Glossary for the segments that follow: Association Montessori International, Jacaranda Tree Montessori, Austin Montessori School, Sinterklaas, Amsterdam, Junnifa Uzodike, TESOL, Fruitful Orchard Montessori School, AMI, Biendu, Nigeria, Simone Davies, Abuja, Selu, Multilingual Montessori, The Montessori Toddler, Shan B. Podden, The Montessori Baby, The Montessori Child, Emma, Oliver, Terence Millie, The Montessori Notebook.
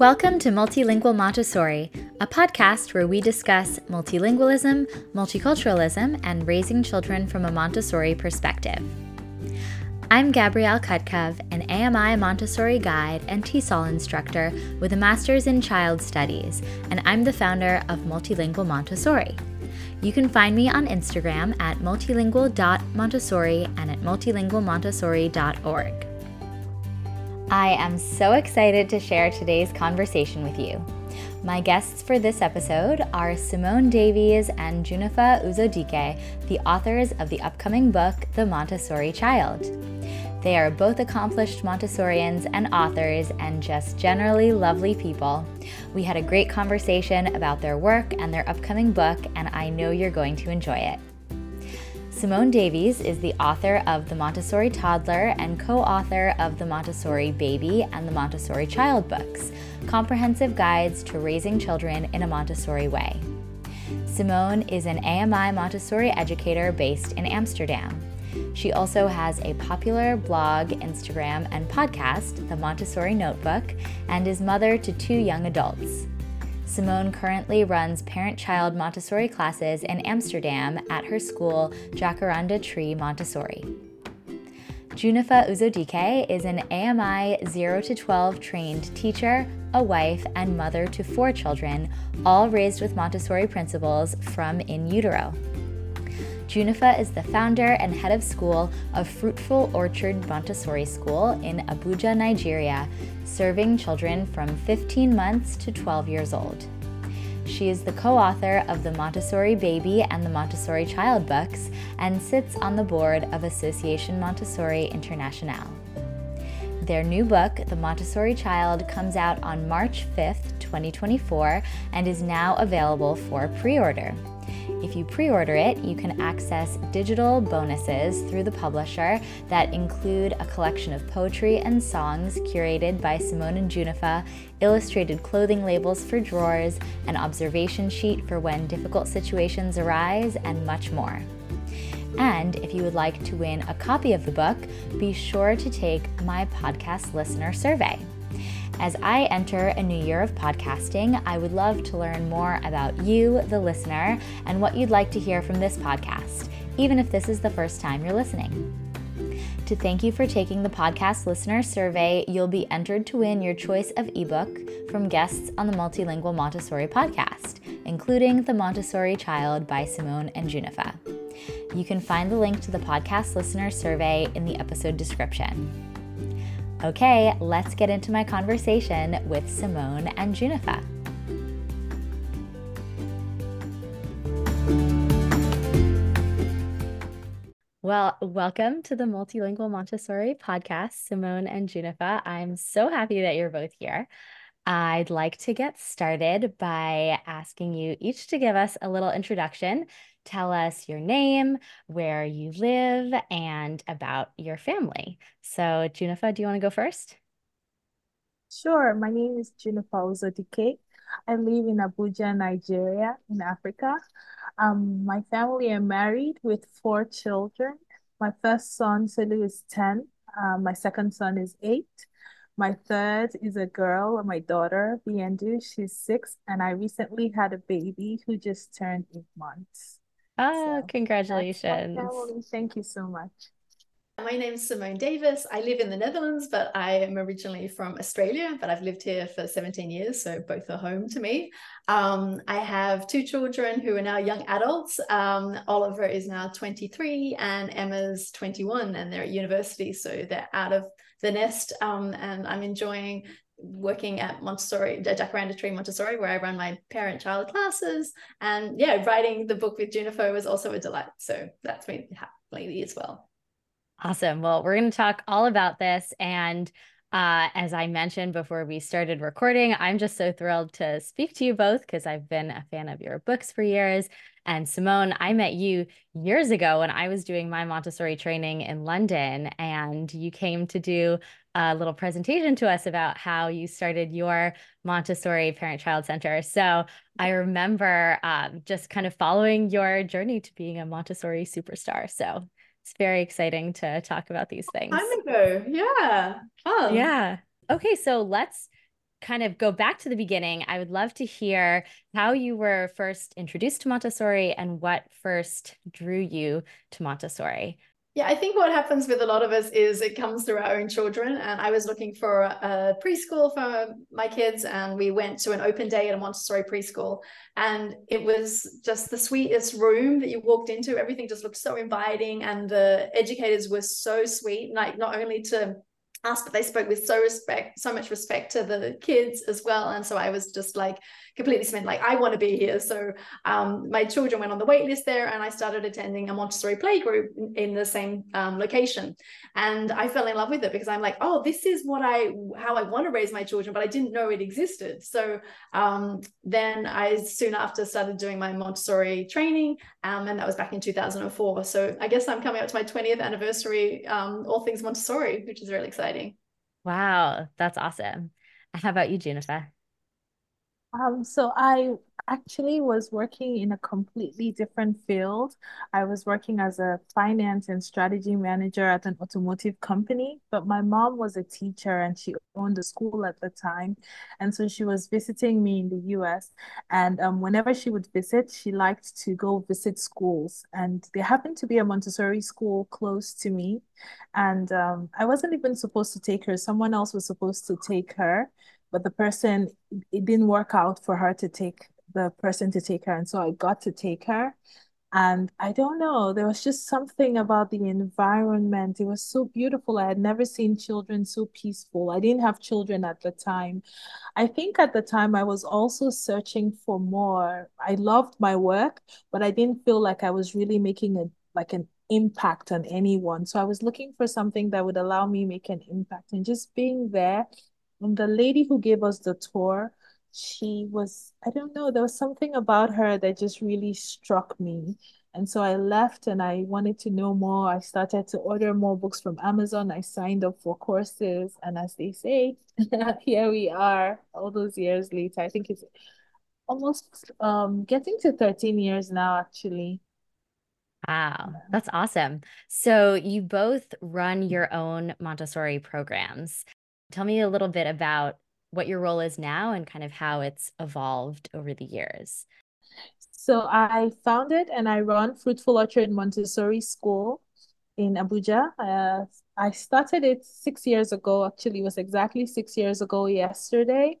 Welcome to Multilingual Montessori, a podcast where we discuss multilingualism, multiculturalism, and raising children from a Montessori perspective. I'm Gabrielle Kutkov, an AMI Montessori guide and TESOL instructor with a master's in child studies, and I'm the founder of Multilingual Montessori. You can find me on Instagram at multilingual.montessori and at multilingualmontessori.org. I am so excited to share today's conversation with you. My guests for this episode are Simone Davies and Junnifa Uzodike, the authors of the upcoming book, The Montessori Child. They are both accomplished Montessorians and authors and just generally lovely people. We had a great conversation about their work and their upcoming book, and I know you're going to enjoy it. Simone Davies is the author of The Montessori Toddler and co-author of The Montessori Baby and The Montessori Child books, comprehensive guides to raising children in a Montessori way. Simone is an AMI Montessori educator based in Amsterdam. She also has a popular blog, Instagram, and podcast, The Montessori Notebook, and is mother to 2 young adults. Simone currently runs parent-child Montessori classes in Amsterdam at her school, Jacaranda Tree Montessori. Junnifa Uzodike is an AMI 0-12 trained teacher, a wife, and mother to 4 children, all raised with Montessori principles from in utero. Junnifa is the founder and head of school of Fruitful Orchard Montessori School in Abuja, Nigeria, serving children from 15 months to 12 years old. She is the co-author of The Montessori Baby and The Montessori Child books and sits on the board of Association Montessori International. Their new book, The Montessori Child, comes out on March 5th, 2024, and is now available for pre-order. If you pre-order it, you can access digital bonuses through the publisher that include a collection of poetry and songs curated by Simone and Junnifa, illustrated clothing labels for drawers, an observation sheet for when difficult situations arise, and much more. And if you would like to win a copy of the book, be sure to take my podcast listener survey. As I enter a new year of podcasting, I would love to learn more about you, the listener, and what you'd like to hear from this podcast, even if this is the first time you're listening. To thank you for taking the podcast listener survey, you'll be entered to win your choice of ebook from guests on the Multilingual Montessori podcast, including The Montessori Child by Simone and Junnifa. You can find the link to the podcast listener survey in the episode description. Okay, let's get into my conversation with Simone and Junnifa. Well, welcome to the Multilingual Montessori podcast, Simone and Junnifa. I'm so happy that you're both here. I'd like to get started by asking you each to give us a little introduction. Tell us your name, where you live, and about your family. So, Junnifa, do you want to go first? Sure. My name is Junnifa Uzodike. I live in Abuja, Nigeria, in Africa. My family are married with 4 children. My first son, Selu, is 10. My second son is 8. My third is a girl, my daughter, Biendu. She's 6. And I recently had a baby who just turned 8 months. Oh, so, congratulations. Thank you so much. My name is Simone Davies. I live in the Netherlands, but I am originally from Australia, but I've lived here for 17 years, so both are home to me. I have 2 children who are now young adults. Oliver is now 23 and Emma's 21, and they're at university, so they're out of the nest, and I'm enjoying working at Montessori, Jacaranda Tree Montessori, where I run my parent-child classes. And yeah, writing the book with Junnifa was also a delight. So that's been happy as well. Awesome. Well, we're going to talk all about this. And as I mentioned before we started recording, I'm just so thrilled to speak to you both because I've been a fan of your books for years. And Simone, I met you years ago when I was doing my Montessori training in London, and you came to do a little presentation to us about how you started your Montessori Parent-Child Center. So I remember just kind of following your journey to being a Montessori superstar. So it's very exciting to talk about these things. Time ago. Yeah. Fun. Yeah. Okay. So let's kind of go back to the beginning, I would love to hear how you were first introduced to Montessori and what first drew you to Montessori. Yeah, I think what happens with a lot of us is it comes through our own children. And I was looking for a preschool for my kids, and we went to an open day at a Montessori preschool. And it was just the sweetest room that you walked into. Everything just looked so inviting, and the educators were so sweet, like not only to us, but they spoke with so much respect to the kids as well. And so I was just like completely spent, like, I want to be here. So my children went on the wait list there, and I started attending a Montessori playgroup in the same location, and I fell in love with it because I'm like, oh, this is how I want to raise my children, but I didn't know it existed. So then I soon after started doing my Montessori training, and that was back in 2004. So I guess I'm coming up to my 20th anniversary, all things Montessori, which is really exciting. Wow, that's awesome. How about you, Junnifa? So I actually was working in a completely different field. I was working as a finance and strategy manager at an automotive company, but my mom was a teacher and she owned a school at the time. And so she was visiting me in the US, and whenever she would visit, she liked to go visit schools. And there happened to be a Montessori school close to me. And I wasn't even supposed to take her. Someone else was supposed to take her, but it didn't work out for her to take the person to take her. And so I got to take her. And I don't know, there was just something about the environment. It was so beautiful. I had never seen children so peaceful. I didn't have children at the time. I think at the time I was also searching for more. I loved my work, but I didn't feel like I was really making an impact on anyone. So I was looking for something that would allow me make an impact, and just being there. And the lady who gave us the tour, she was, I don't know, there was something about her that just really struck me. And so I left and I wanted to know more. I started to order more books from Amazon. I signed up for courses. And as they say, here we are all those years later. I think it's almost getting to 13 years now, actually. Wow, that's awesome. So you both run your own Montessori programs. Tell me a little bit about what your role is now and kind of how it's evolved over the years. So I founded and I run Fruitful Orchard Montessori School in Abuja. I started it 6 years ago. Actually, it was exactly 6 years ago yesterday.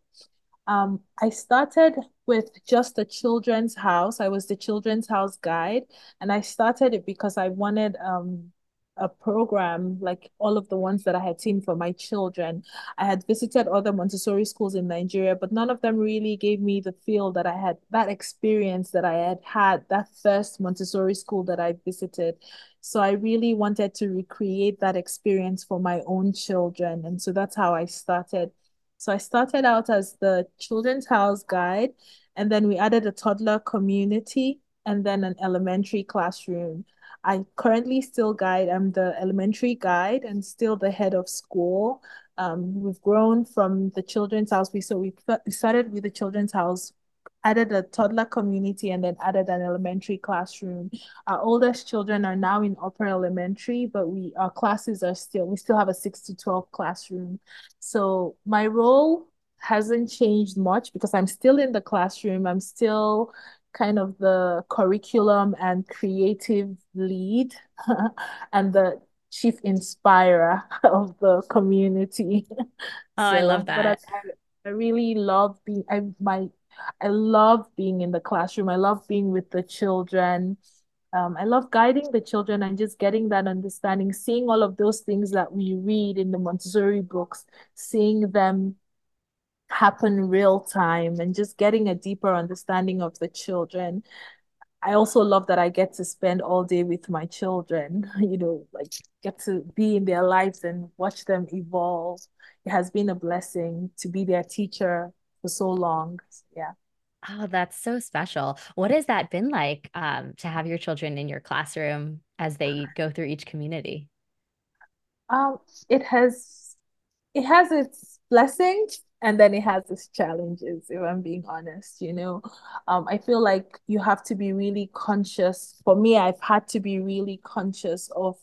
I started with just the children's house. I was the children's house guide, and I started it because I wanted a program like all of the ones that I had seen for my children. I had visited other Montessori schools in Nigeria, but none of them really gave me the feel that I had, that experience that I had that first Montessori school that I visited. So I really wanted to recreate that experience for my own children. And so that's how I started. So I started out as the children's house guide, and then we added a toddler community and then an elementary classroom. I currently still guide. I'm the elementary guide and still the head of school. We've grown from the children's house. We started with the children's house, added a toddler community, and then added an elementary classroom. Our oldest children are now in upper elementary, but our classes are still, we still have a 6 to 12 classroom. So my role hasn't changed much because I'm still in the classroom. I'm still kind of the curriculum and creative lead and the chief inspirer of the community. Oh, so, I love that. I really love being, I love being in the classroom. I love being with the children. I love guiding the children and just getting that understanding, seeing all of those things that we read in the Montessori books, seeing them happen real time and just getting a deeper understanding of the children. I also love that I get to spend all day with my children, like get to be in their lives and watch them evolve. It has been a blessing to be their teacher for so long. Yeah. Oh, that's so special. What has that been like to have your children in your classroom as they go through each community? It has its blessings, and then it has its challenges, if I'm being honest, I feel like you have to be really conscious. For me, I've had to be really conscious of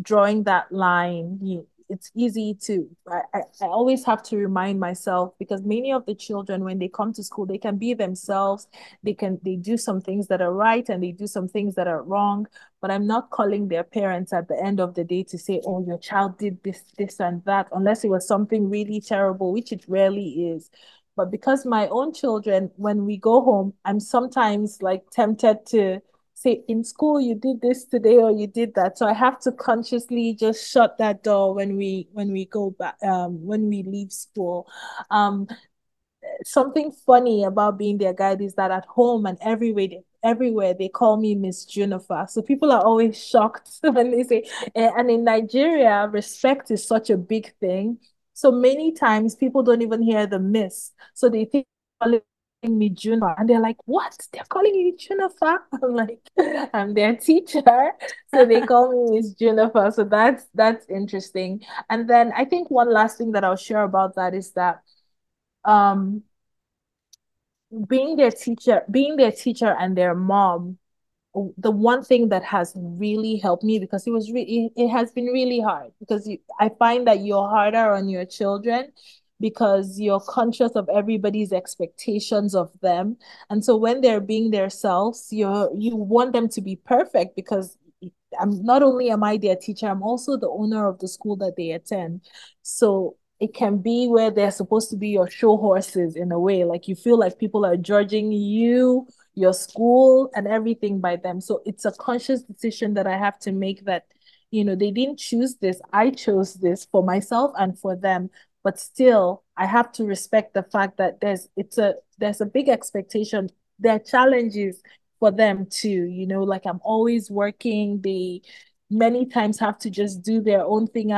drawing that line. it's easy to, I always have to remind myself, because many of the children, when they come to school, they can be themselves, they do some things that are right and they do some things that are wrong, but I'm not calling their parents at the end of the day to say, oh, your child did this and that, unless it was something really terrible, which it rarely is. But because my own children, when we go home, I'm sometimes like tempted to say, in school, you did this today or you did that. So I have to consciously just shut that door when we go back, when we leave school. Something funny about being their guide is that at home and everywhere they call me Miss Junnifa. So people are always shocked when they say, and in Nigeria, respect is such a big thing. So many times people don't even hear the miss. So they think calling me Junnifa, and they're like, what? They're calling you Junnifa? I'm like, I'm their teacher. So they call me Miss Junnifa. So that's interesting. And then I think one last thing that I'll share about that is that being their teacher and their mom, the one thing that has really helped me, because it has been really hard, because I find that you're harder on your children because you're conscious of everybody's expectations of them. And so when they're being themselves, you want them to be perfect, because not only am I their teacher, I'm also the owner of the school that they attend. So it can be where they're supposed to be your show horses in a way, like you feel like people are judging you, your school and everything by them. So it's a conscious decision that I have to make that, they didn't choose this. I chose this for myself and for them. But still, I have to respect the fact that there's a big expectation. There are challenges for them too. Like I'm always working. They many times have to just do their own thing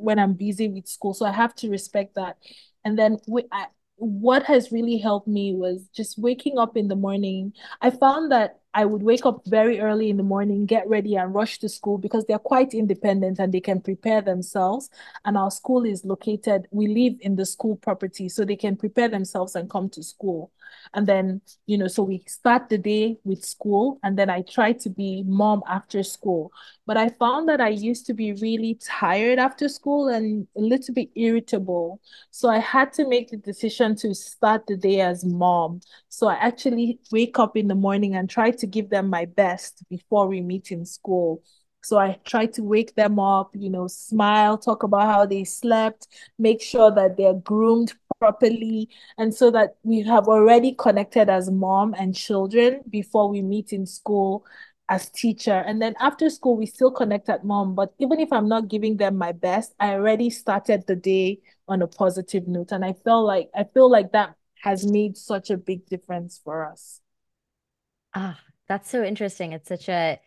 when I'm busy with school. So I have to respect that. And then what has really helped me was just waking up in the morning. I found that I would wake up very early in the morning, get ready and rush to school, because they're quite independent and they can prepare themselves. And our school is located, we live in the school property, so they can prepare themselves and come to school. And then, so we start the day with school, and then I try to be mom after school. But I found that I used to be really tired after school and a little bit irritable. So I had to make the decision to start the day as mom. So I actually wake up in the morning and try to give them my best before we meet in school. So I try to wake them up, smile, talk about how they slept, make sure that they're groomed properly, and so that we have already connected as mom and children before we meet in school as teacher. And then after school, we still connect at mom. But even if I'm not giving them my best, I already started the day on a positive note. And I feel like that has made such a big difference for us. Ah, that's so interesting. It's such a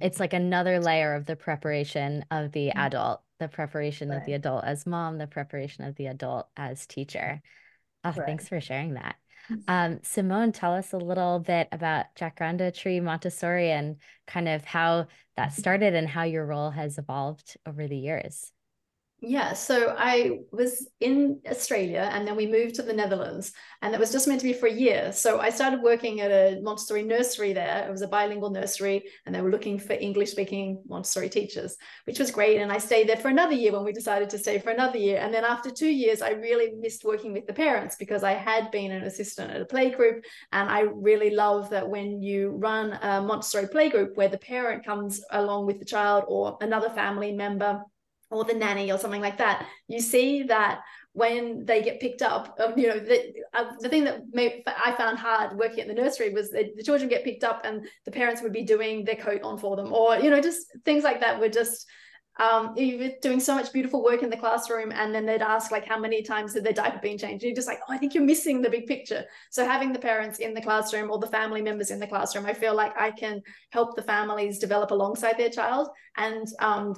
it's like another layer of the preparation of the adult, the preparation right. of the adult as mom, the preparation of the adult as teacher. Oh, right. Thanks for sharing that. Simone, tell us a little bit about Jacaranda Tree Montessori and kind of how that started and how your role has evolved over the years. Yeah, so I was in Australia and then we moved to the Netherlands, and it was just meant to be for a year. So I started working at a Montessori nursery there. It was a bilingual nursery and they were looking for English-speaking Montessori teachers, which was great. And I stayed there for another year when we decided to stay for another year. And then after 2 years, I really missed working with the parents, because I had been an assistant at a play group. And I really love that when you run a Montessori play group where the parent comes along with the child or another family member, or the nanny or something like that, you see that when they get picked up, the thing that I found hard working at the nursery was that the children get picked up and the parents would be doing their coat on for them, or, just things like that were just, you were doing so much beautiful work in the classroom, and then they'd ask, like, how many times did their diaper been changed? And you're just like, oh, I think you're missing the big picture. So having the parents in the classroom or the family members in the classroom, I feel like I can help the families develop alongside their child. And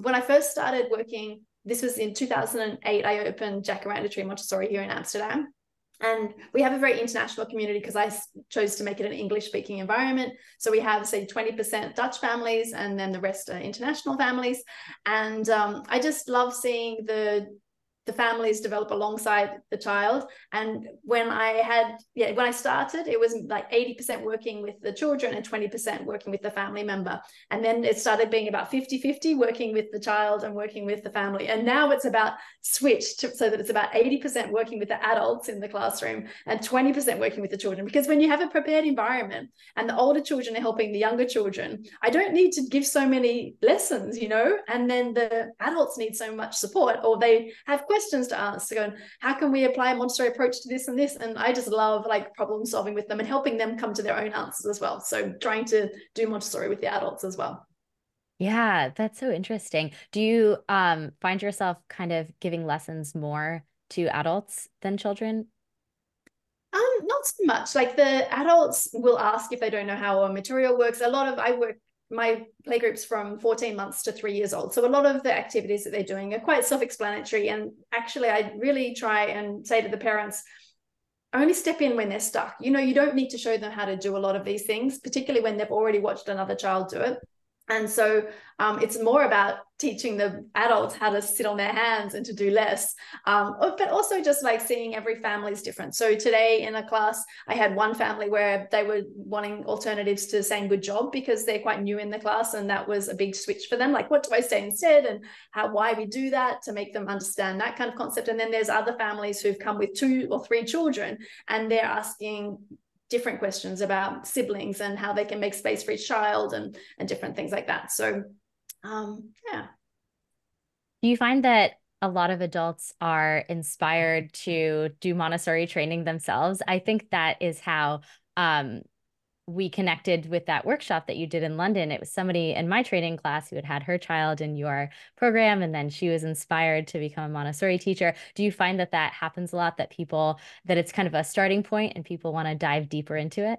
when I first started working, this was in 2008, I opened Jacaranda Tree Montessori here in Amsterdam. And we have a very international community because I chose to make it an English-speaking environment. So we have, say, 20% Dutch families, and then the rest are international families. And I just love seeing the the families develop alongside the child. And when I started, it was like 80% working with the children and 20% working with the family member. And then it started being about 50-50 working with the child and working with the family. And now it's about switched so that it's about 80% working with the adults in the classroom and 20% working with the children. Because when you have a prepared environment and the older children are helping the younger children, I don't need to give so many lessons, you know, and then the adults need so much support, or they have questions to ask, going, how can we apply a Montessori approach to this and this? And I just love like problem solving with them and helping them come to their own answers as well. So trying to do Montessori with the adults as well. Yeah, that's so interesting. Do you find yourself kind of giving lessons more to adults than children? Not so much. Like the adults will ask if they don't know how our material works. My playgroups from 14 months to 3 years old. So a lot of the activities that they're doing are quite self-explanatory. And actually, I really try and say to the parents, only step in when they're stuck. You know, you don't need to show them how to do a lot of these things, particularly when they've already watched another child do it. And so it's more about teaching the adults how to sit on their hands and to do less, but also just like seeing every family is different. So today in a class, I had one family where they were wanting alternatives to saying good job because they're quite new in the class. And that was a big switch for them. Like, what do I say instead? And why we do that to make them understand that kind of concept. And then there's other families who've come with 2 or 3 children and they're asking different questions about siblings and how they can make space for each child and different things like that. So, yeah. Do you find that a lot of adults are inspired to do Montessori training themselves? I think that is how we connected with that workshop that you did in London. It was somebody in my training class who had had her child in your program, and then she was inspired to become a Montessori teacher. Do you find that that happens a lot, that it's kind of a starting point and people want to dive deeper into it?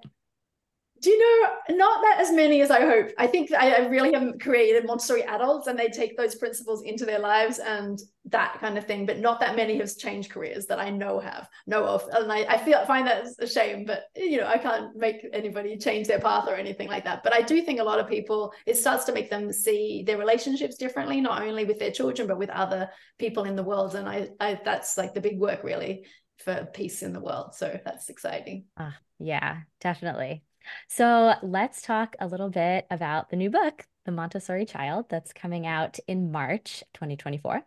Do you know, not that as many as I hope. I think I really have created Montessori adults and they take those principles into their lives and that kind of thing, but not that many have changed careers that I know of. And I find that a shame, but you know, I can't make anybody change their path or anything like that. But I do think a lot of people, it starts to make them see their relationships differently, not only with their children, but with other people in the world. And I that's like the big work really for peace in the world. So that's exciting. Yeah, definitely. So let's talk a little bit about the new book, The Montessori Child, that's coming out in March 2024.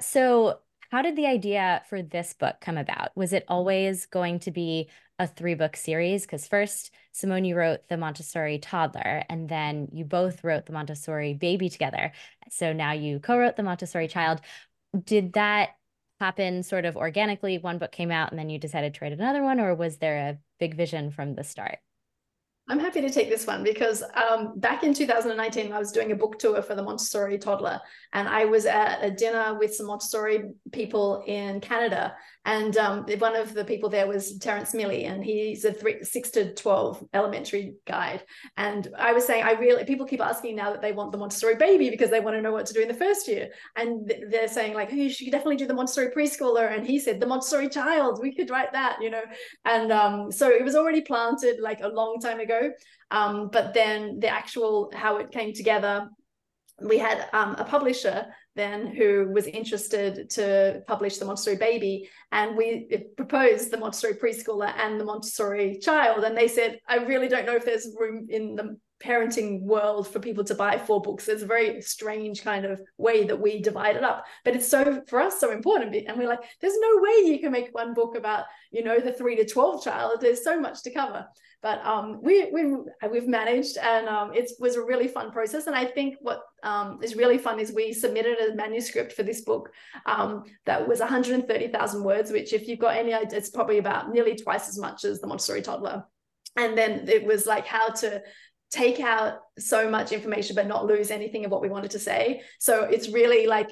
So how did the idea for this book come about? Was it always going to be a 3-book series? Because first, Simone, you wrote The Montessori Toddler, and then you both wrote The Montessori Baby together. So now you co-wrote The Montessori Child. Did that happen sort of organically? One book came out and then you decided to write another one, or was there a big vision from the start? I'm happy to take this one because back in 2019, I was doing a book tour for The Montessori Toddler, and I was at a dinner with some Montessori people in Canada. And one of the people there was Terence Millie, and he's a 6 to 12 elementary guide. And I was saying, people keep asking now that they want The Montessori Baby because they want to know what to do in the first year. And they're saying like, you should definitely do The Montessori Preschooler. And he said, The Montessori Child, we could write that, you know? And so it was already planted like a long time ago. But then how it came together, we had a publisher then who was interested to publish The Montessori Baby, and we proposed The Montessori Preschooler and The Montessori Child, and they said, I really don't know if there's room in the parenting world for people to buy 4 books. It's a very strange kind of way that we divide it up, but it's for us so important. And we're like, there's no way you can make 1 book about, you know, the 3 to 12 child. There's so much to cover. But we've managed, and it was a really fun process. And I think what is really fun is we submitted a manuscript for this book that was 130,000 words, which if you've got any idea, it's probably about nearly twice as much as The Montessori Toddler. And then it was like how to take out so much information but not lose anything of what we wanted to say. So it's really like,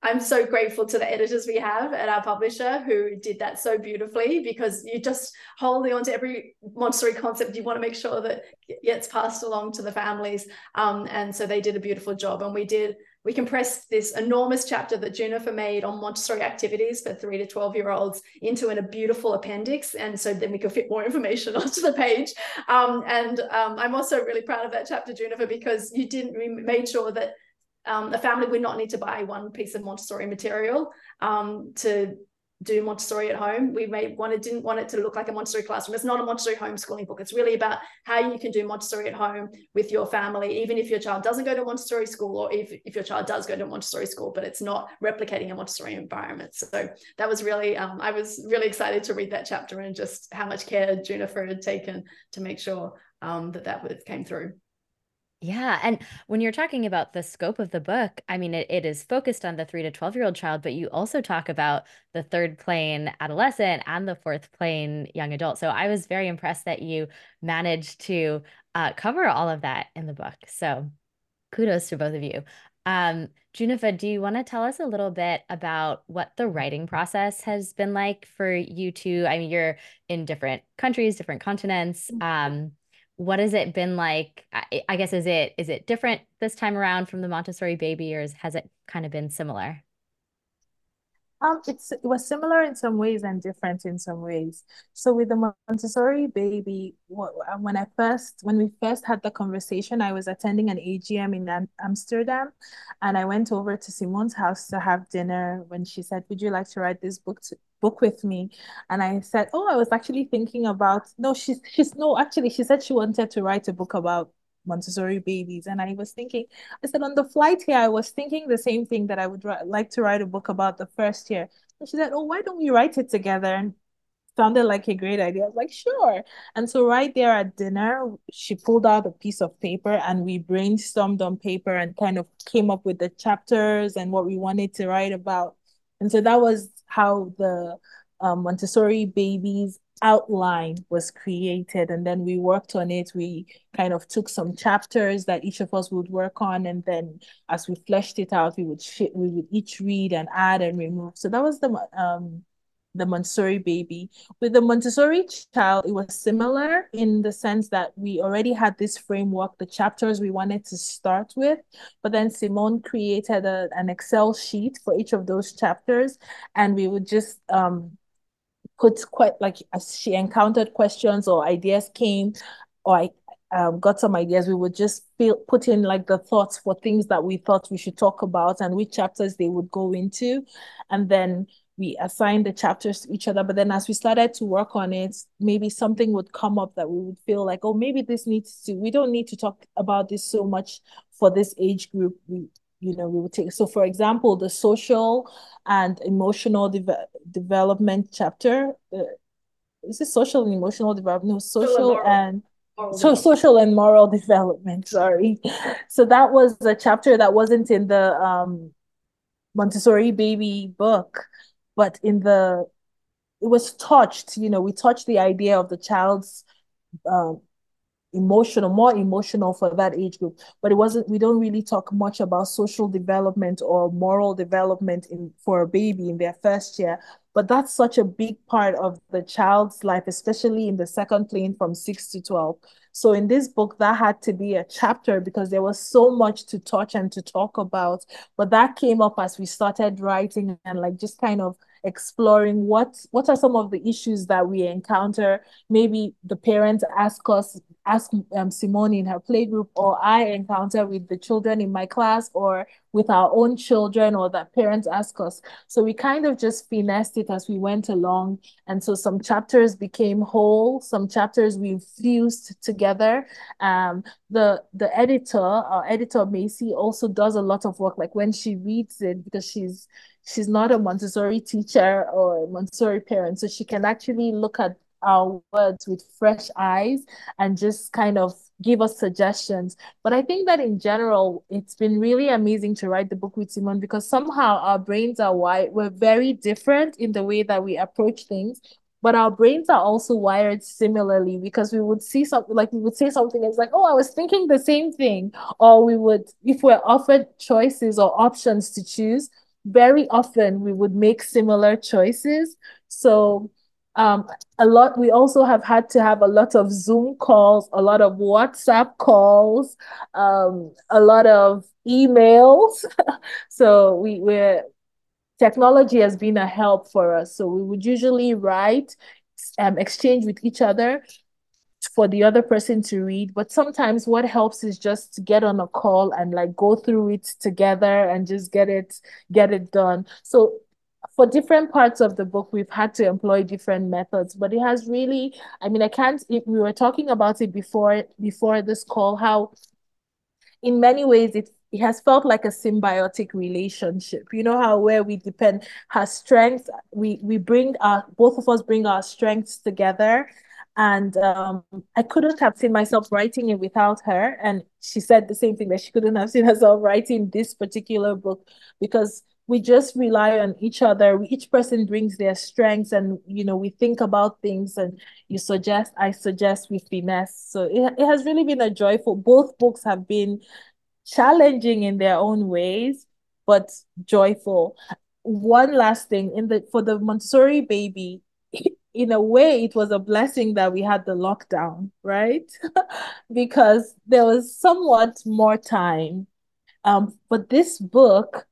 I'm so grateful to the editors we have at our publisher who did that so beautifully, because you're just holding on to every Montessori concept. You want to make sure that it gets passed along to the families. And so they did a beautiful job. And we compressed this enormous chapter that Junnifa made on Montessori activities for 3 to 12-year-olds into a beautiful appendix. And so then we could fit more information onto the page. I'm also really proud of that chapter, Junnifa, because you made sure that a family would not need to buy one piece of Montessori material to do Montessori at home. We didn't want it to look like a Montessori classroom. It's not a Montessori homeschooling book. It's really about how you can do Montessori at home with your family, even if your child doesn't go to Montessori school, or if your child does go to Montessori school, but it's not replicating a Montessori environment. So that was really, I was really excited to read that chapter and just how much care Junnifa had taken to make sure that came through. Yeah. And when you're talking about the scope of the book, I mean, it is focused on the 3- to 12-year-old child, but you also talk about the third plane adolescent and the fourth plane young adult. So I was very impressed that you managed to cover all of that in the book. So kudos to both of you. Junnifa, do you want to tell us a little bit about what the writing process has been like for you two? I mean, you're in different countries, different continents. What has it been like? I guess, is it different this time around from the Montessori Baby, or has it kind of been similar? It was similar in some ways and different in some ways. So with the Montessori Baby, when we first had the conversation, I was attending an AGM in Amsterdam, and I went over to Simone's house to have dinner when she said, "Would you like to write this book with me?" And I said, "Oh, I was actually thinking about," no, she said she wanted to write a book about Montessori babies. And I said on the flight here, I was thinking the same thing, that I would like to write a book about the first year. And she said, "Oh, why don't we write it together?" And sounded like a great idea. I was like, sure. And so right there at dinner, she pulled out a piece of paper and we brainstormed on paper and kind of came up with the chapters and what we wanted to write about. And so that was how the Montessori Babies outline was created. And then we worked on it. We kind of took some chapters that each of us would work on. And then as we fleshed it out, we would each read and add and remove. So that was the Montessori Baby. With the Montessori Child, it was similar in the sense that we already had this framework, the chapters we wanted to start with, but then Simone created an Excel sheet for each of those chapters, and we would just put, quite like, as she encountered questions or ideas came, or I got some ideas, we would just put in like the thoughts for things that we thought we should talk about and which chapters they would go into, and then we assigned the chapters to each other. But then as we started to work on it, maybe something would come up that we would feel like, oh, maybe we don't need to talk about this so much for this age group. We would take, so for example, the social and emotional development chapter, is it social and emotional development? No, social and moral development, sorry. So that was a chapter that wasn't in the Montessori Baby book, but it was touched, we touched the idea of the child's more emotional for that age group, but we don't really talk much about social development or moral development for a baby in their first year. But that's such a big part of the child's life, especially in the second plane from 6 to 12. So in this book, that had to be a chapter because there was so much to touch and to talk about. But that came up as we started writing and like just kind of exploring what are some of the issues that we encounter. Maybe the parents ask Simone in her playgroup, or I encounter with the children in my class, or with our own children, or that parents ask us. So we kind of just finessed it as we went along. And so some chapters became whole, some chapters we fused together. The editor, our editor Macy, also does a lot of work, like when she reads it, because she's not a Montessori teacher or a Montessori parent, so she can actually look at our words with fresh eyes and just kind of give us suggestions. But I think that in general, it's been really amazing to write the book with Simone, because somehow our brains are wired. We're very different in the way that we approach things, but our brains are also wired similarly, because we would see something, like we would say something, it's like, oh, I was thinking the same thing. Or we would, if we're offered choices or options to choose, very often we would make similar choices. So we also have had to have a lot of Zoom calls, a lot of WhatsApp calls, a lot of emails. So technology has been a help for us. So we would usually write, exchange with each other for the other person to read. But sometimes what helps is just to get on a call and like go through it together and just get it done. So for different parts of the book, we've had to employ different methods, but it has really, I mean, I can't, we were talking about it before this call, how in many ways it has felt like a symbiotic relationship. You know how where we depend, our strengths, we bring our, both of us bring our strengths together. And I couldn't have seen myself writing it without her. And she said the same thing, that she couldn't have seen herself writing this particular book, because we just rely on each other. Each person brings their strengths, and you know, we think about things, and you suggest, I suggest, we finesse. So it has really been a joyful, both books have been challenging in their own ways, but joyful. One last thing, for the Montessori Baby, in a way, it was a blessing that we had the lockdown, right? Because there was somewhat more time. But this book,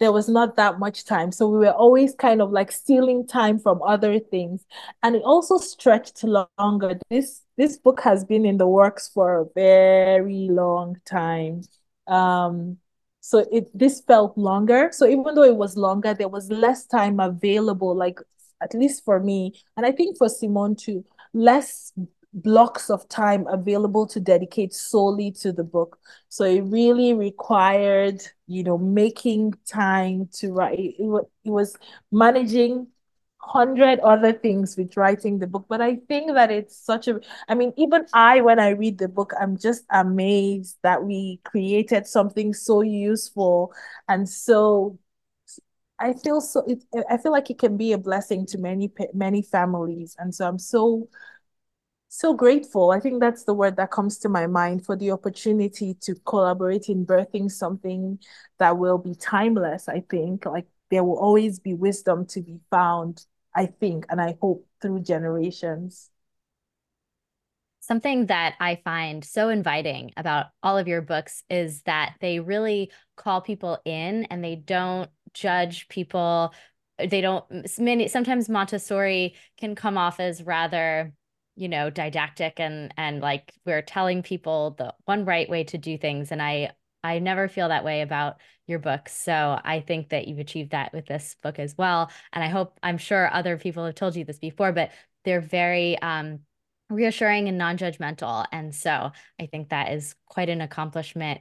there was not that much time. So we were always kind of like stealing time from other things. And it also stretched longer. This book has been in the works for a very long time. So this felt longer. So even though it was longer, there was less time available, like at least for me, and I think for Simone too, less blocks of time available to dedicate solely to the book. So it really required, you know, making time to write. It was managing 100 other things with writing the book. But I think that it's such a, I mean, even I, when I read the book, I'm just amazed that we created something so useful. And so I feel so, I feel like it can be a blessing to many families. And so I'm so grateful. I think that's the word that comes to my mind, for the opportunity to collaborate in birthing something that will be timeless. I think like there will always be wisdom to be found, I think, and I hope through generations. Something that I find so inviting about all of your books is that they really call people in, and they don't judge people. They don't, sometimes Montessori can come off as rather, you know, didactic and like we're telling people the one right way to do things. And I never feel that way about your books. So I think that you've achieved that with this book as well. And I'm sure other people have told you this before, but they're very reassuring and non-judgmental. And so I think that is quite an accomplishment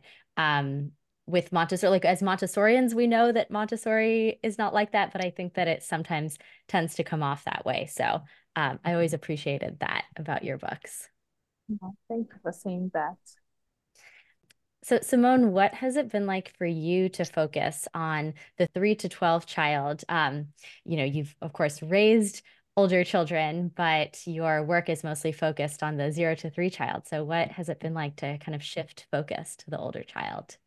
with Montessori. Like as Montessorians, we know that Montessori is not like that, but I think that it sometimes tends to come off that way. So I always appreciated that about your books. Well, thank you for saying that. So Simone, what has it been like for you to focus on the 3 to 12 child? You know, you've of course raised older children, but your work is mostly focused on the 0 to 3 child. So what has it been like to kind of shift focus to the older child?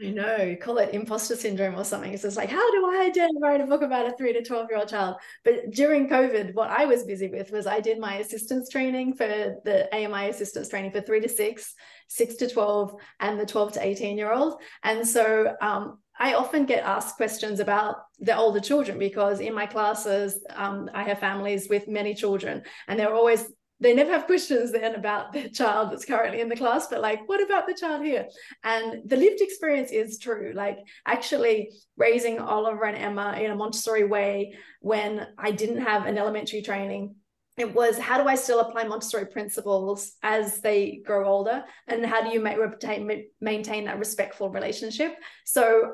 I know, you call it imposter syndrome or something. It's just like, how do I dare write a book about a 3 to 12-year-old child? But during COVID, what I was busy with was I did my assistance training for the AMI assistance training for 3 to 6, 6 to 12, and the 12 to 18-year-old. And so I often get asked questions about the older children, because in my classes, I have families with many children, and they're always, they never have questions then about the child that's currently in the class, but like, what about the child here? And the lived experience is true. Like actually raising Oliver and Emma in a Montessori way when I didn't have an elementary training, it was, how do I still apply Montessori principles as they grow older? And how do you maintain that respectful relationship? So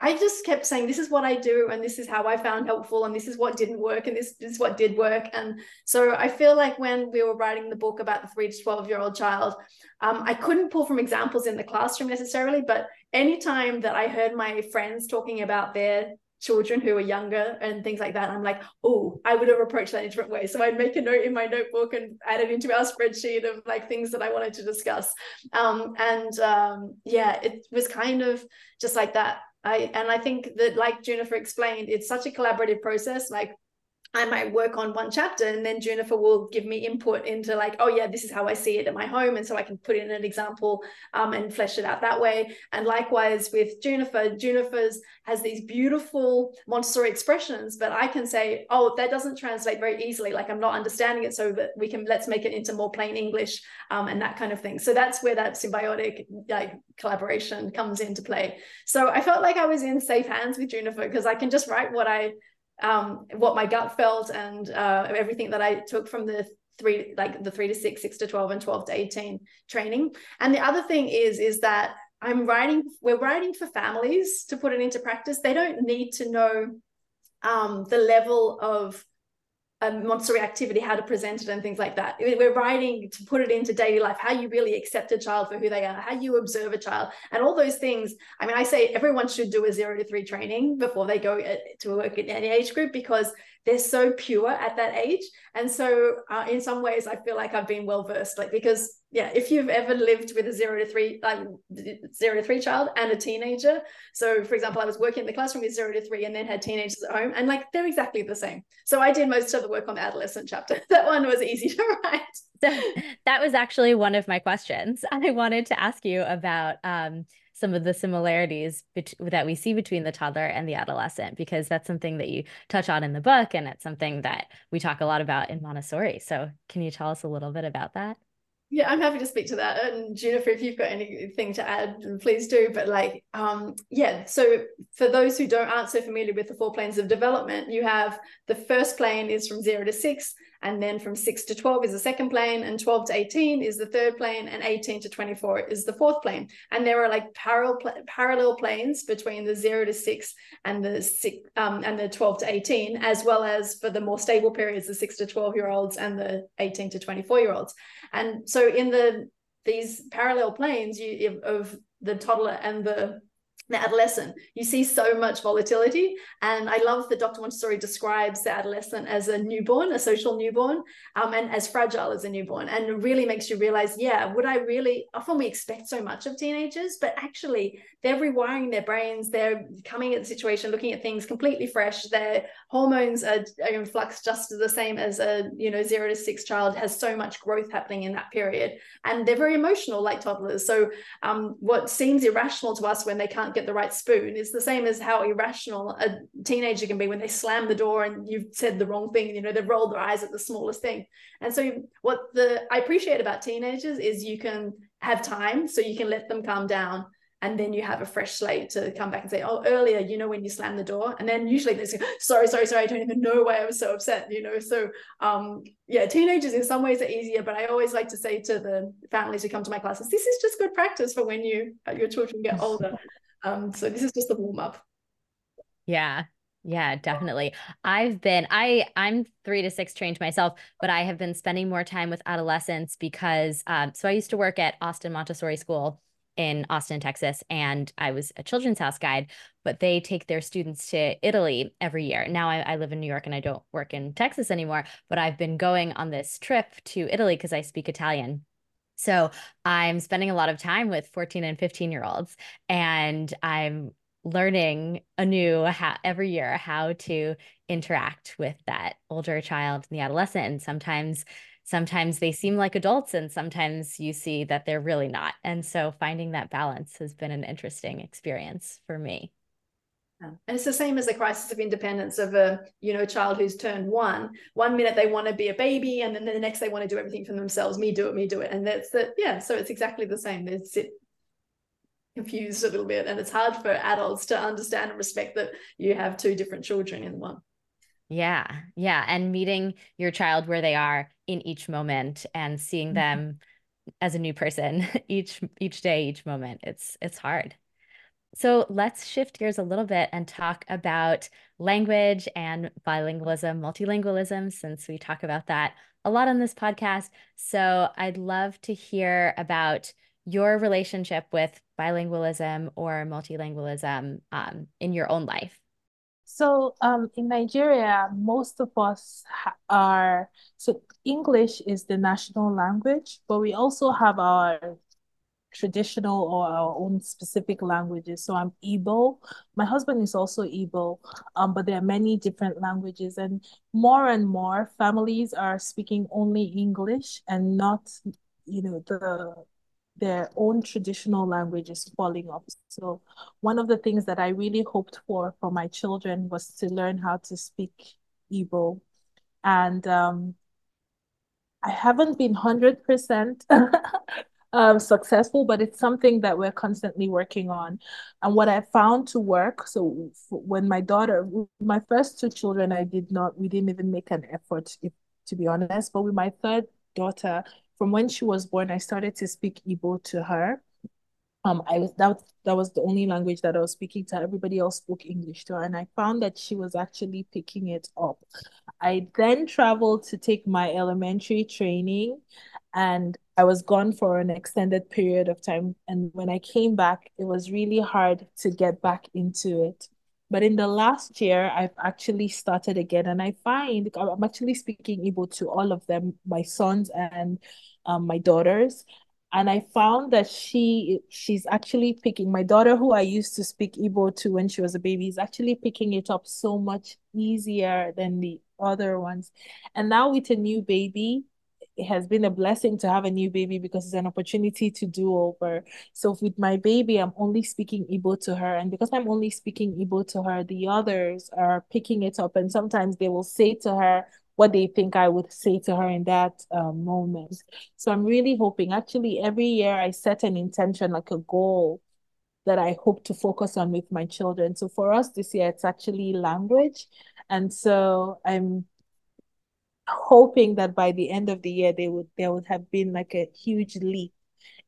I just kept saying, this is what I do, and this is how I found helpful, and this is what didn't work, and this is what did work. And so I feel like when we were writing the book about the 3 to 12-year-old child, I couldn't pull from examples in the classroom necessarily, but anytime that I heard my friends talking about their children who are younger and things like that, I'm like, oh, I would have approached that in a different way. So I'd make a note in my notebook and add it into our spreadsheet of like things that I wanted to discuss. Yeah, it was kind of just like that. And I think that, like Junnifa explained, it's such a collaborative process. Like I might work on one chapter and then Junnifa will give me input into like, oh yeah, this is how I see it at my home. And so I can put in an example and flesh it out that way. And likewise with Junnifa, Junnifa's has these beautiful Montessori expressions, but I can say, oh, that doesn't translate very easily. Like I'm not understanding it. So that we can, let's make it into more plain English and that kind of thing. So that's where that symbiotic like collaboration comes into play. So I felt like I was in safe hands with Junnifa because I can just write what my gut felt and everything that I took from the three to six to 12 and 12 to 18 training. And the other thing is that we're writing for families to put it into practice. They don't need to know the level of Montessori activity, how to present it and things like that. We're writing to put it into daily life, how you really accept a child for who they are, how you observe a child and all those things. I mean, I say everyone should do a 0 to 3 training before they go to work in any age group because they're so pure at that age. And so in some ways, I feel like I've been well-versed, like, because yeah, if you've ever lived with a 0 to 3 child and a teenager. So for example, I was working in the classroom with 0 to 3 and then had teenagers at home and like, they're exactly the same. So I did most of the work on the adolescent chapter. That one was easy to write. That was actually one of my questions. I wanted to ask you about some of the similarities that we see between the toddler and the adolescent, because that's something that you touch on in the book and it's something that we talk a lot about in Montessori. So can you tell us a little bit about that? Yeah, I'm happy to speak to that. And Junnifa, if you've got anything to add, please do. But like, yeah, so for those who aren't so familiar with the 4 planes of development, you have the first plane is from 0 to 6, and then from 6 to 12 is the second plane, and 12 to 18 is the third plane, and 18 to 24 is the fourth plane. And there are like parallel planes between the 0 to 6 and the 12 to 18, as well as for the more stable periods, the 6 to 12-year-olds and the 18 to 24-year-olds. And so in these parallel planes of the toddler and the adolescent, you see so much volatility. And I love that Dr. Montessori describes the adolescent as a newborn, a social newborn, and as fragile as a newborn. And it really makes you realize, yeah, often we expect so much of teenagers, but actually they're rewiring their brains. They're coming at the situation, looking at things completely fresh. Their hormones are in flux just the same as a 0 to 6 child has so much growth happening in that period. And they're very emotional like toddlers. So what seems irrational to us when they can't get the right spoon is the same as how irrational a teenager can be when they slam the door and you've said the wrong thing, they roll their eyes at the smallest thing. And so I appreciate about teenagers is you can have time, so you can let them calm down and then you have a fresh slate to come back and say, oh, earlier, when you slam the door, and then usually they say, sorry, I don't even know why I was so upset, So yeah, teenagers in some ways are easier, but I always like to say to the families who come to my classes, this is just good practice for when your children get older. So this is just the warm up. Yeah, definitely. I'm 3 to 6 trained myself, but I have been spending more time with adolescents because, so I used to work at Austin Montessori School in Austin, Texas, and I was a children's house guide, but they take their students to Italy every year. Now I live in New York and I don't work in Texas anymore, but I've been going on this trip to Italy because I speak Italian. So I'm spending a lot of time with 14 and 15-year-olds, and I'm learning anew every year how to interact with that older child and the adolescent. And sometimes they seem like adults, and sometimes you see that they're really not. And so finding that balance has been an interesting experience for me. And it's the same as the crisis of independence of a child who's turned 1 minute they want to be a baby, and then the next they want to do everything for themselves, me do it, and that's the so it's exactly the same. They sit confused a little bit, and it's hard for adults to understand and respect that you have 2 different children in one. Yeah, and meeting your child where they are in each moment and seeing them as a new person each day, each moment, it's hard. So let's shift gears a little bit and talk about language and bilingualism, multilingualism, since we talk about that a lot on this podcast. So I'd love to hear about your relationship with bilingualism or multilingualism in your own life. So in Nigeria, most of us so English is the national language, but we also have our traditional or our own specific languages. So I'm Igbo. My husband is also Igbo, but there are many different languages, and more families are speaking only English and not, you know, their own traditional language is falling off. So one of the things that I really hoped for my children was to learn how to speak Igbo. And I haven't been 100% successful, but it's something that we're constantly working on. And what I found to work, so when my first two children, we didn't even make an effort, to be honest. But with my third daughter, from when she was born, I started to speak Igbo to her. That was the only language that I was speaking to her. Everybody else spoke English to her, and I found that she was actually picking it up. I then traveled to take my elementary training, and I was gone for an extended period of time. And when I came back, it was really hard to get back into it. But in the last year, I've actually started again, and I find I'm actually speaking Igbo to all of them, my sons and my daughters. And I found that she's actually picking, my daughter who I used to speak Igbo to when she was a baby is actually picking it up so much easier than the other ones. And now with a new baby, it has been a blessing to have a new baby because it's an opportunity to do over. So with my baby, I'm only speaking Igbo to her. And because I'm only speaking Igbo to her, the others are picking it up. And sometimes they will say to her what they think I would say to her in that moment. So I'm really hoping, actually every year I set an intention, like a goal that I hope to focus on with my children. So for us this year, it's actually language. And so I'm hoping that by the end of the year, there would have been like a huge leap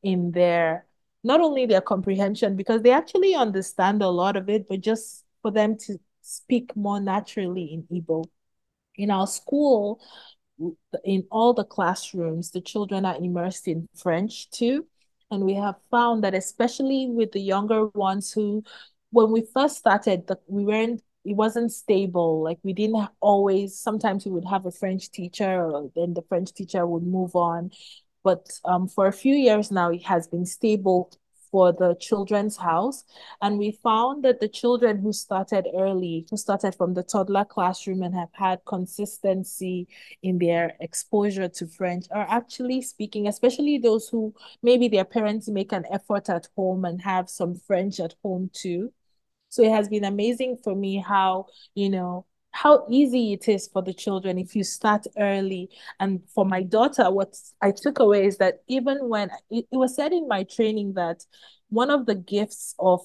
in their, not only their comprehension, because they actually understand a lot of it, but just for them to speak more naturally in Igbo. In our school, in all the classrooms, the children are immersed in French too. And we have found that especially with the younger ones who, when we first started, it wasn't stable. Like we didn't always, sometimes we would have a French teacher, or then the French teacher would move on. But for a few years now, it has been stable for the children's house. And we found that the children who started early, who started from the toddler classroom and have had consistency in their exposure to French are actually speaking, especially those who maybe their parents make an effort at home and have some French at home too. So it has been amazing for me how, you know, how easy it is for the children if you start early. And for my daughter, what I took away is that even when it was said in my training that one of the gifts of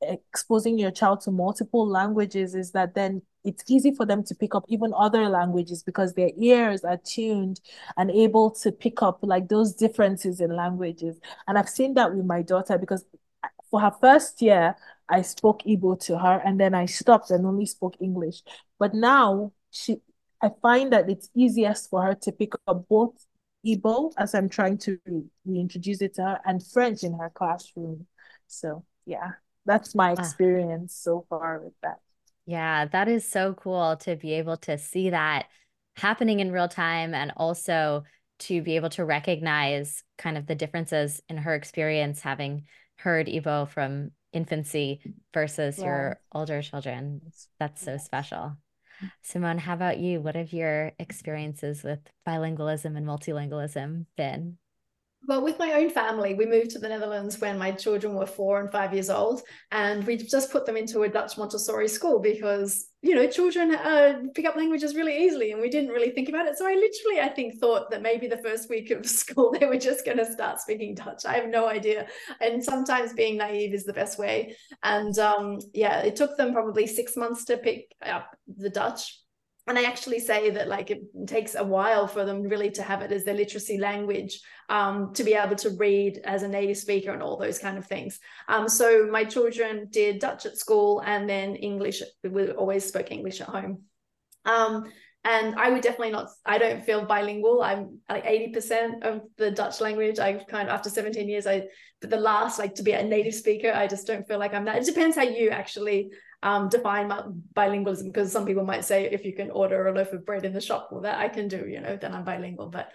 exposing your child to multiple languages is that then it's easy for them to pick up even other languages because their ears are tuned and able to pick up like those differences in languages. And I've seen that with my daughter because for her first year, I spoke Igbo to her and then I stopped and only spoke English. But now I find that it's easiest for her to pick up both Igbo as I'm trying to reintroduce it to her and French in her classroom. So yeah, that's my experience so far with that. Yeah, that is so cool to be able to see that happening in real time and also to be able to recognize kind of the differences in her experience having heard Igbo from infancy versus your older children. That's so special. Simone, how about you? What have your experiences with bilingualism and multilingualism been? Well, with my own family, we moved to the Netherlands when my children were 4 and 5 years old, and we just put them into a Dutch Montessori school because, you know, children pick up languages really easily, and we didn't really think about it. So I thought that maybe the first week of school, they were just going to start speaking Dutch. I have no idea. And sometimes being naive is the best way. And yeah, it took them probably 6 months to pick up the Dutch. And I actually say that like it takes a while for them really to have it as their literacy language, to be able to read as a native speaker and all those kind of things. So my children did Dutch at school and then English. We always spoke English at home. And I would definitely not, I don't feel bilingual. I'm like 80% of the Dutch language. I kind of, after 17 years, to be a native speaker, I just don't feel like I'm that. It depends how you actually define bilingualism, because some people might say if you can order a loaf of bread in the shop, well, that I can do, you know, then I'm bilingual. But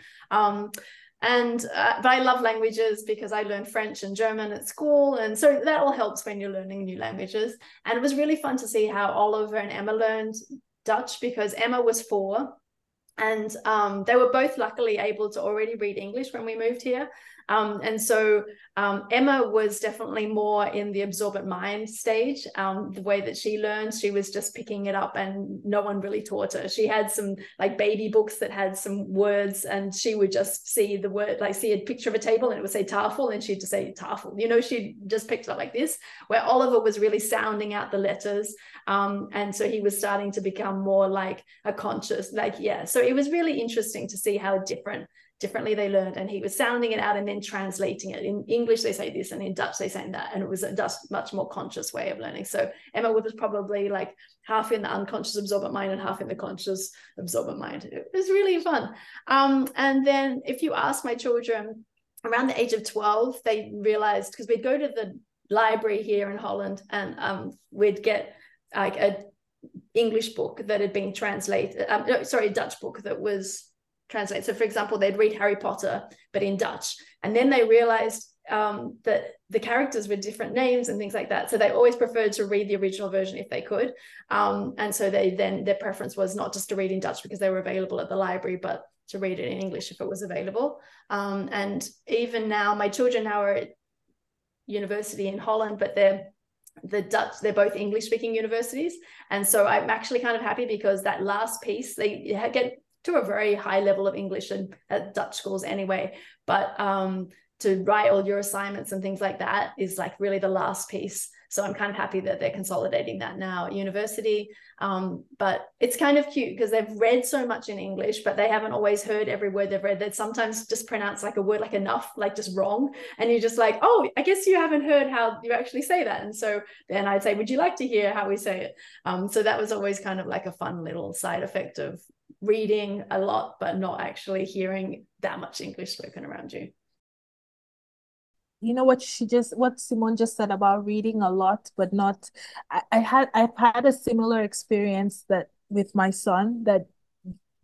And but I love languages because I learned French and German at school, and so that all helps when you're learning new languages. And it was really fun to see how Oliver and Emma learned Dutch, because Emma was 4, and they were both luckily able to already read English when we moved here. And so Emma was definitely more in the absorbent mind stage. The way that she learned, she was just picking it up and no one really taught her. She had some like baby books that had some words, and she would just see the word, like see a picture of a table and it would say tafel, and she'd just say tafel. You know, she just picked it up like this, where Oliver was really sounding out the letters. And so he was starting to become more like a conscious, like, yeah. So it was really interesting to see how differently they learned, and he was sounding it out and then translating it. In English they say this, and in Dutch they say that, and it was a much more conscious way of learning. So Emma was probably like half in the unconscious absorbent mind and half in the conscious absorbent mind. It was really fun. And then if you ask my children, around the age of 12 they realized, because we'd go to the library here in Holland and we'd get like a English book that had been translated, a Dutch book that was translate. So for example, they'd read Harry Potter, but in Dutch. And then they realized that the characters were different names and things like that. So they always preferred to read the original version if they could. And so their preference was not just to read in Dutch because they were available at the library, but to read it in English if it was available. And even now, my children now are at university in Holland, but they're both English speaking universities. And so I'm actually kind of happy because that last piece, they get to a very high level of English and at Dutch schools anyway, but to write all your assignments and things like that is like really the last piece. So I'm kind of happy that they're consolidating that now at university. But it's kind of cute because they've read so much in English, but they haven't always heard every word they've read. They'd sometimes just pronounce like a word like enough, like just wrong. And you're just like, oh, I guess you haven't heard how you actually say that. And so then I'd say, would you like to hear how we say it? So that was always kind of like a fun little side effect of reading a lot, but not actually hearing that much English spoken around you. You know what Simone just said about reading a lot, but not. I've had a similar experience that with my son. That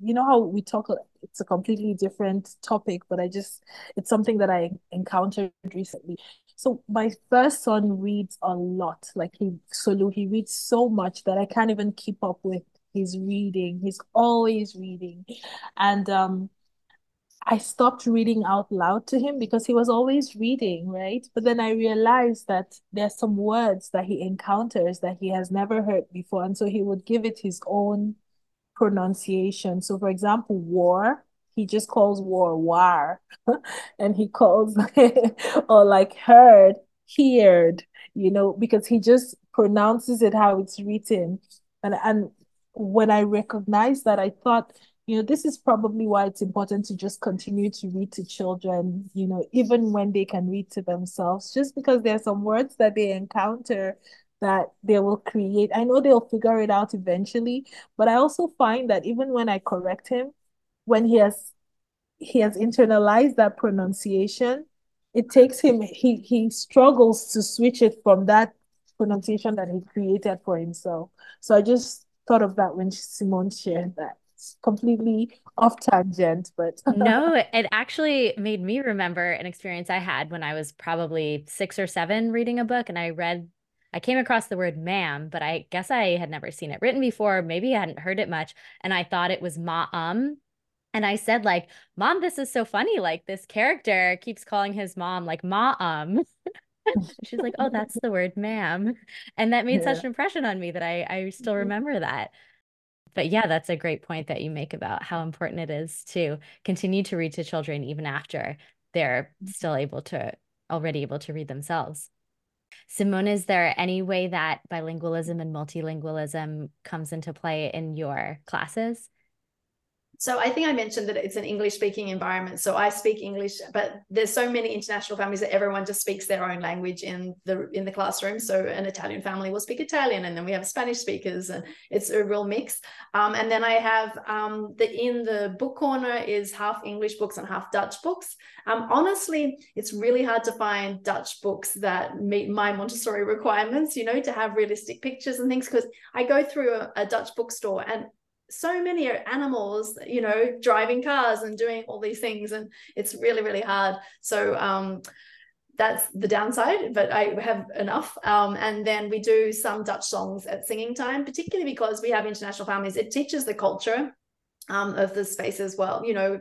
you know how we talk. It's a completely different topic, but it's something that I encountered recently. So my first son reads a lot. Like Selu, he reads so much that I can't even keep up with. He's reading. He's always reading. And I stopped reading out loud to him because he was always reading, right? But then I realized that there's some words that he encounters that he has never heard before. And so he would give it his own pronunciation. So for example, war, he just calls war, and he calls or like heard, you know, because he just pronounces it how it's written. And when I recognized that, I thought, you know, this is probably why it's important to just continue to read to children, you know, even when they can read to themselves, just because there are some words that they encounter that they will create. I know they'll figure it out eventually, but I also find that even when I correct him, when he has internalized that pronunciation, it takes him, he struggles to switch it from that pronunciation that he created for himself. So I just thought of that when Simone shared that. It's completely off tangent, but no, it actually made me remember an experience I had when I was probably 6 or 7 reading a book, and I came across the word ma'am, but I guess I had never seen it written before. Maybe I hadn't heard it much, and I thought it was ma'am. And I said, like, Mom, this is so funny. Like, this character keeps calling his mom like ma'am. She's like, oh, that's the word ma'am. And that made such an impression on me that I still remember that. But yeah, that's a great point that you make about how important it is to continue to read to children even after they're still already able to read themselves. Simone, is there any way that bilingualism and multilingualism comes into play in your classes? So I think I mentioned that it's an English-speaking environment. So I speak English, but there's so many international families that everyone just speaks their own language in the classroom. So an Italian family will speak Italian, and then we have Spanish speakers, and it's a real mix. And then I have in the book corner is half English books and half Dutch books. Honestly, it's really hard to find Dutch books that meet my Montessori requirements, you know, to have realistic pictures and things, because I go through a Dutch bookstore and so many animals, you know, driving cars and doing all these things, and it's really, really hard. So that's the downside, but I have enough. And then we do some Dutch songs at singing time, particularly because we have international families. It teaches the culture of the space as well, you know,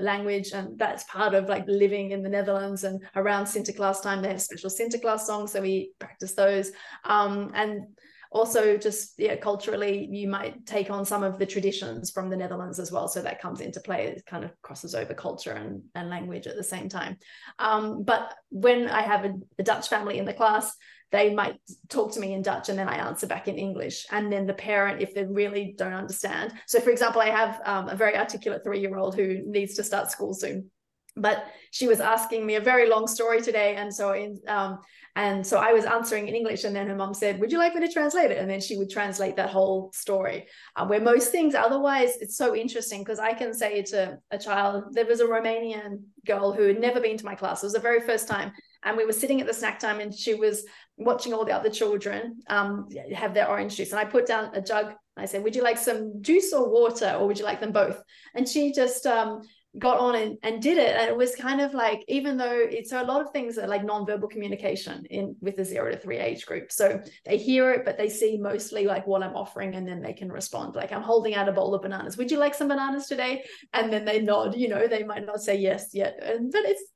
language, and that's part of like living in the Netherlands. And around Sinterklaas time, they have special Sinterklaas songs, so we practice those. And also just, yeah, culturally, you might take on some of the traditions from the Netherlands as well. So that comes into play. It kind of crosses over culture and language at the same time. But when I have a Dutch family in the class, they might talk to me in Dutch and then I answer back in English. And then the parent, if they really don't understand. So for example, I have a very articulate 3-year-old who needs to start school soon. But she was asking me a very long story today, and so so I was answering in English, and then her mom said, "Would you like me to translate it?" And then she would translate that whole story. Where most things, otherwise, it's so interesting because I can say to a child, there was a Romanian girl who had never been to my class. It was the very first time, and we were sitting at the snack time, and she was watching all the other children have their orange juice, and I put down a jug, and I said, "Would you like some juice or water, or would you like them both?" And she just got on and did it. And it was kind of like, even though it's so, a lot of things are like nonverbal communication in with the 0 to 3 age group. So they hear it, but they see mostly like what I'm offering, and then they can respond. Like, I'm holding out a bowl of bananas. Would you like some bananas today? And then they nod, you know, they might not say yes yet.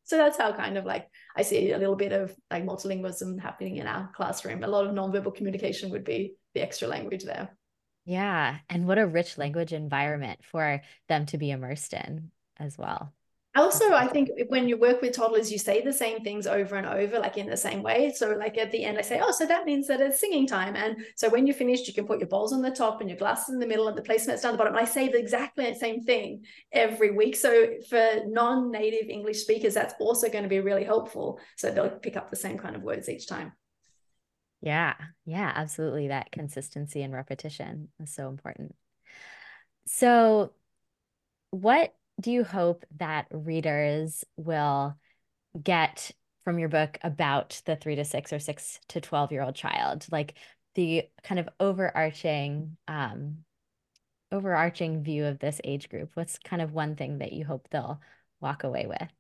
So that's how kind of like I see a little bit of like multilingualism happening in our classroom. A lot of nonverbal communication would be the extra language there. Yeah. And what a rich language environment for them to be immersed in as well. Also, I think when you work with toddlers, you say the same things over and over, like in the same way. So like at the end, I say, oh, so that means that it's singing time. And so when you're finished, you can put your bowls on the top and your glasses in the middle and the placemats down the bottom. And I say the exactly same thing every week. So for non-native English speakers, that's also going to be really helpful. So they'll pick up the same kind of words each time. Yeah. Yeah, absolutely. That consistency and repetition is so important. So what do you hope that readers will get from your book about the 3 to 6 or 6 to 12-year-old child, like the kind of overarching view of this age group? What's kind of one thing that you hope they'll walk away with?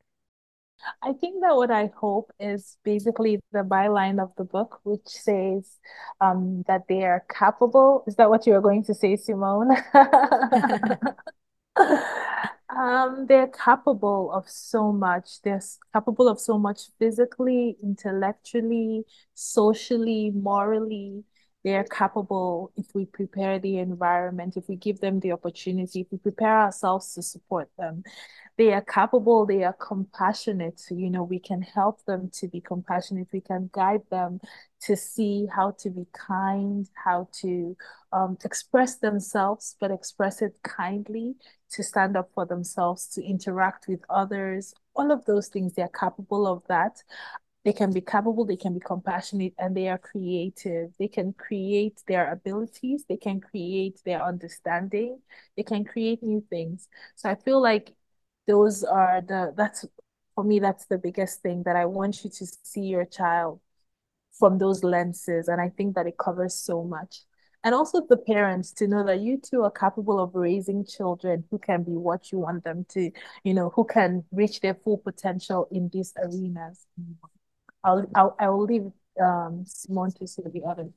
I think that what I hope is basically the byline of the book, which says that they are capable. Is that what you were going to say, Simone? They're capable of so much. They're capable of so much physically, intellectually, socially, morally. They're capable if we prepare the environment, if we give them the opportunity, if we prepare ourselves to support them. They are capable, they are compassionate. You know, we can help them to be compassionate. We can guide them to see how to be kind, how to express themselves, but express it kindly, to stand up for themselves, to interact with others. All of those things, they are capable of that. They can be capable, they can be compassionate, and they are creative. They can create their abilities, they can create their understanding, they can create new things. So I feel like those are that's, for me, that's the biggest thing, that I want you to see your child from those lenses. And I think that it covers so much. And also the parents to know that you too are capable of raising children who can be what you want them to, you know, who can reach their full potential in these arenas. I will leave Simone to see the other.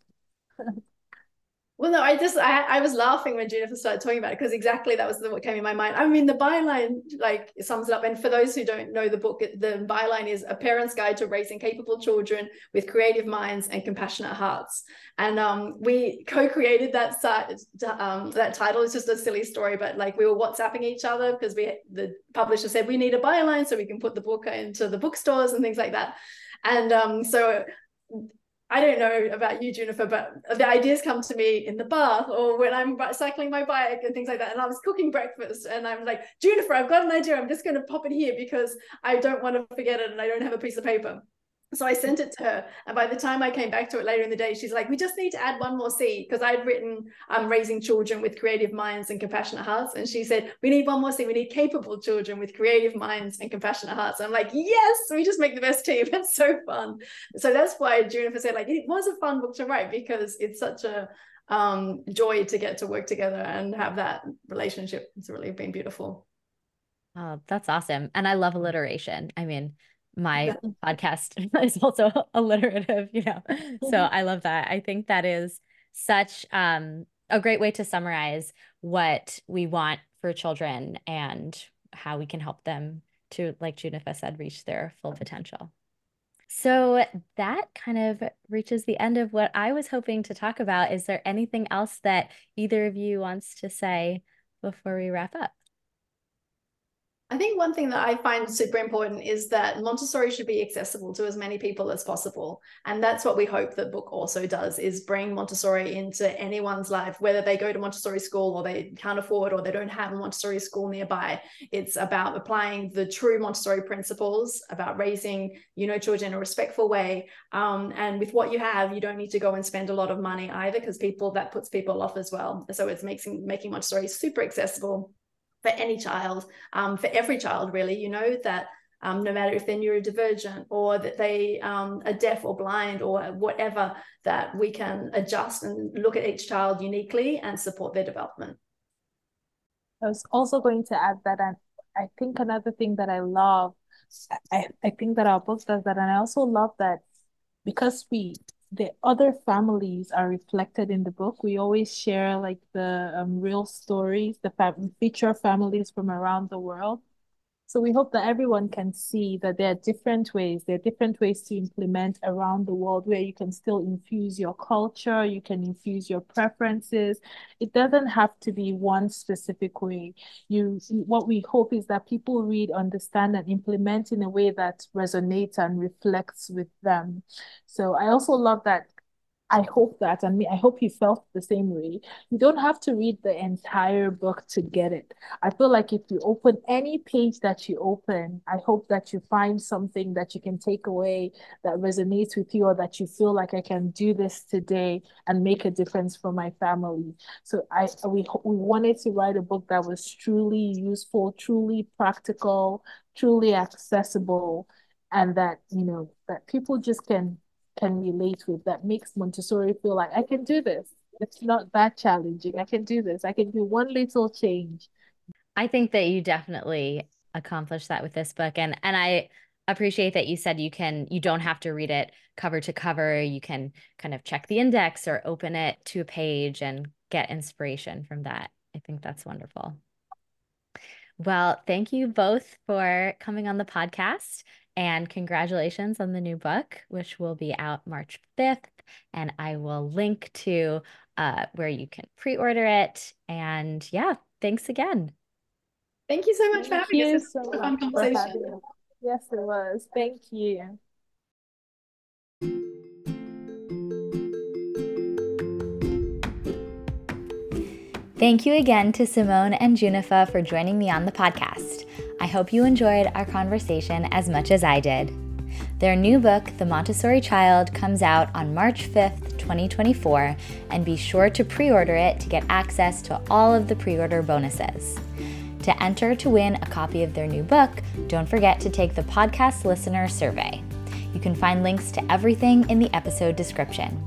Well, no, I was laughing when Junnifa started talking about it, because exactly that was what came in my mind. I mean, the byline like sums it up. And for those who don't know the book, the byline is A Parent's Guide to Raising Capable Children with Creative Minds and Compassionate Hearts. And we co-created that title. It's just a silly story, but like we were WhatsApping each other because the publisher said we need a byline so we can put the book into the bookstores and things like that. And so I don't know about you, Junnifa, but the ideas come to me in the bath or when I'm cycling my bike and things like that. And I was cooking breakfast and I'm like, Junnifa, I've got an idea. I'm just going to pop it here because I don't want to forget it and I don't have a piece of paper. So I sent it to her. And by the time I came back to it later in the day, she's like, we just need to add one more C, because I'd written raising children with creative minds and compassionate hearts. And she said, we need one more C. We need capable children with creative minds and compassionate hearts. And I'm like, yes, we just make the best team. It's so fun. So that's why Junnifa said, like, it was a fun book to write because it's such a joy to get to work together and have that relationship. It's really been beautiful. Oh, that's awesome. And I love alliteration. I mean, my podcast is also alliterative, you know, so I love that. I think that is such a great way to summarize what we want for children and how we can help them to, like Junnifa said, reach their full potential. So that kind of reaches the end of what I was hoping to talk about. Is there anything else that either of you wants to say before we wrap up? I think one thing that I find super important is that Montessori should be accessible to as many people as possible. And that's what we hope the book also does, is bring Montessori into anyone's life, whether they go to Montessori school or they can't afford or they don't have a Montessori school nearby. It's about applying the true Montessori principles, about raising, you know, children in a respectful way. And with what you have, you don't need to go and spend a lot of money either, because that puts people off as well. So it's making Montessori super accessible for any child, for every child really, you know, that no matter if they're neurodivergent or that they are deaf or blind or whatever, that we can adjust and look at each child uniquely and support their development. I was also going to add that I think another thing that I love, I think that our book does that, and I also love that because the other families are reflected in the book. We always share like the real stories, we feature families from around the world. So we hope that everyone can see that there are different ways to implement around the world where you can still infuse your culture, you can infuse your preferences. It doesn't have to be one specific way. What we hope is that people read, understand, and implement in a way that resonates and reflects with them. So I also love that. I hope that, and I hope you felt the same way. You don't have to read the entire book to get it. I feel like if you open any page that you open, I hope that you find something that you can take away that resonates with you, or that you feel like I can do this today and make a difference for my family. So we wanted to write a book that was truly useful, truly practical, truly accessible, and that, you know, that people just can relate with, that makes Montessori feel like I can do this. It's not that challenging. I can do this. I can do one little change. I think that you definitely accomplished that with this book. And I appreciate that you said you don't have to read it cover to cover. You can kind of check the index or open it to a page and get inspiration from that. I think that's wonderful. Well, thank you both for coming on the podcast. And congratulations on the new book, which will be out March 5th. And I will link to where you can pre-order it. And yeah, thanks again. Thank you so much for having us. It was a fun conversation. Yes, it was. Thank you. Thank you again to Simone and Junnifa for joining me on the podcast. I hope you enjoyed our conversation as much as I did. Their new book, The Montessori Child, comes out on March 5th, 2024, and be sure to pre-order it to get access to all of the pre-order bonuses. To enter to win a copy of their new book, don't forget to take the podcast listener survey. You can find links to everything in the episode description.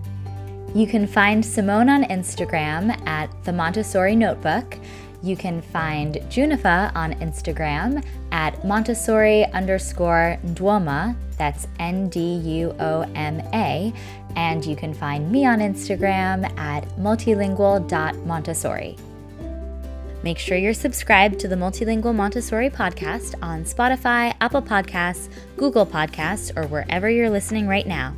You can find Simone on Instagram at The Montessori Notebook. You can find Junnifa on Instagram at Montessori_Ndwoma, that's N-D-U-O-M-A, and you can find me on Instagram at multilingual.montessori. Make sure you're subscribed to the Multilingual Montessori podcast on Spotify, Apple Podcasts, Google Podcasts, or wherever you're listening right now.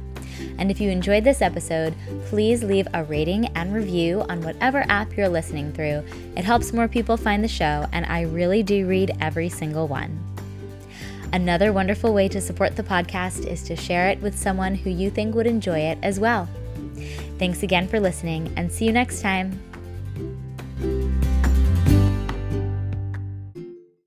And if you enjoyed this episode, please leave a rating and review on whatever app you're listening through. It helps more people find the show, and I really do read every single one. Another wonderful way to support the podcast is to share it with someone who you think would enjoy it as well. Thanks again for listening, and see you next time.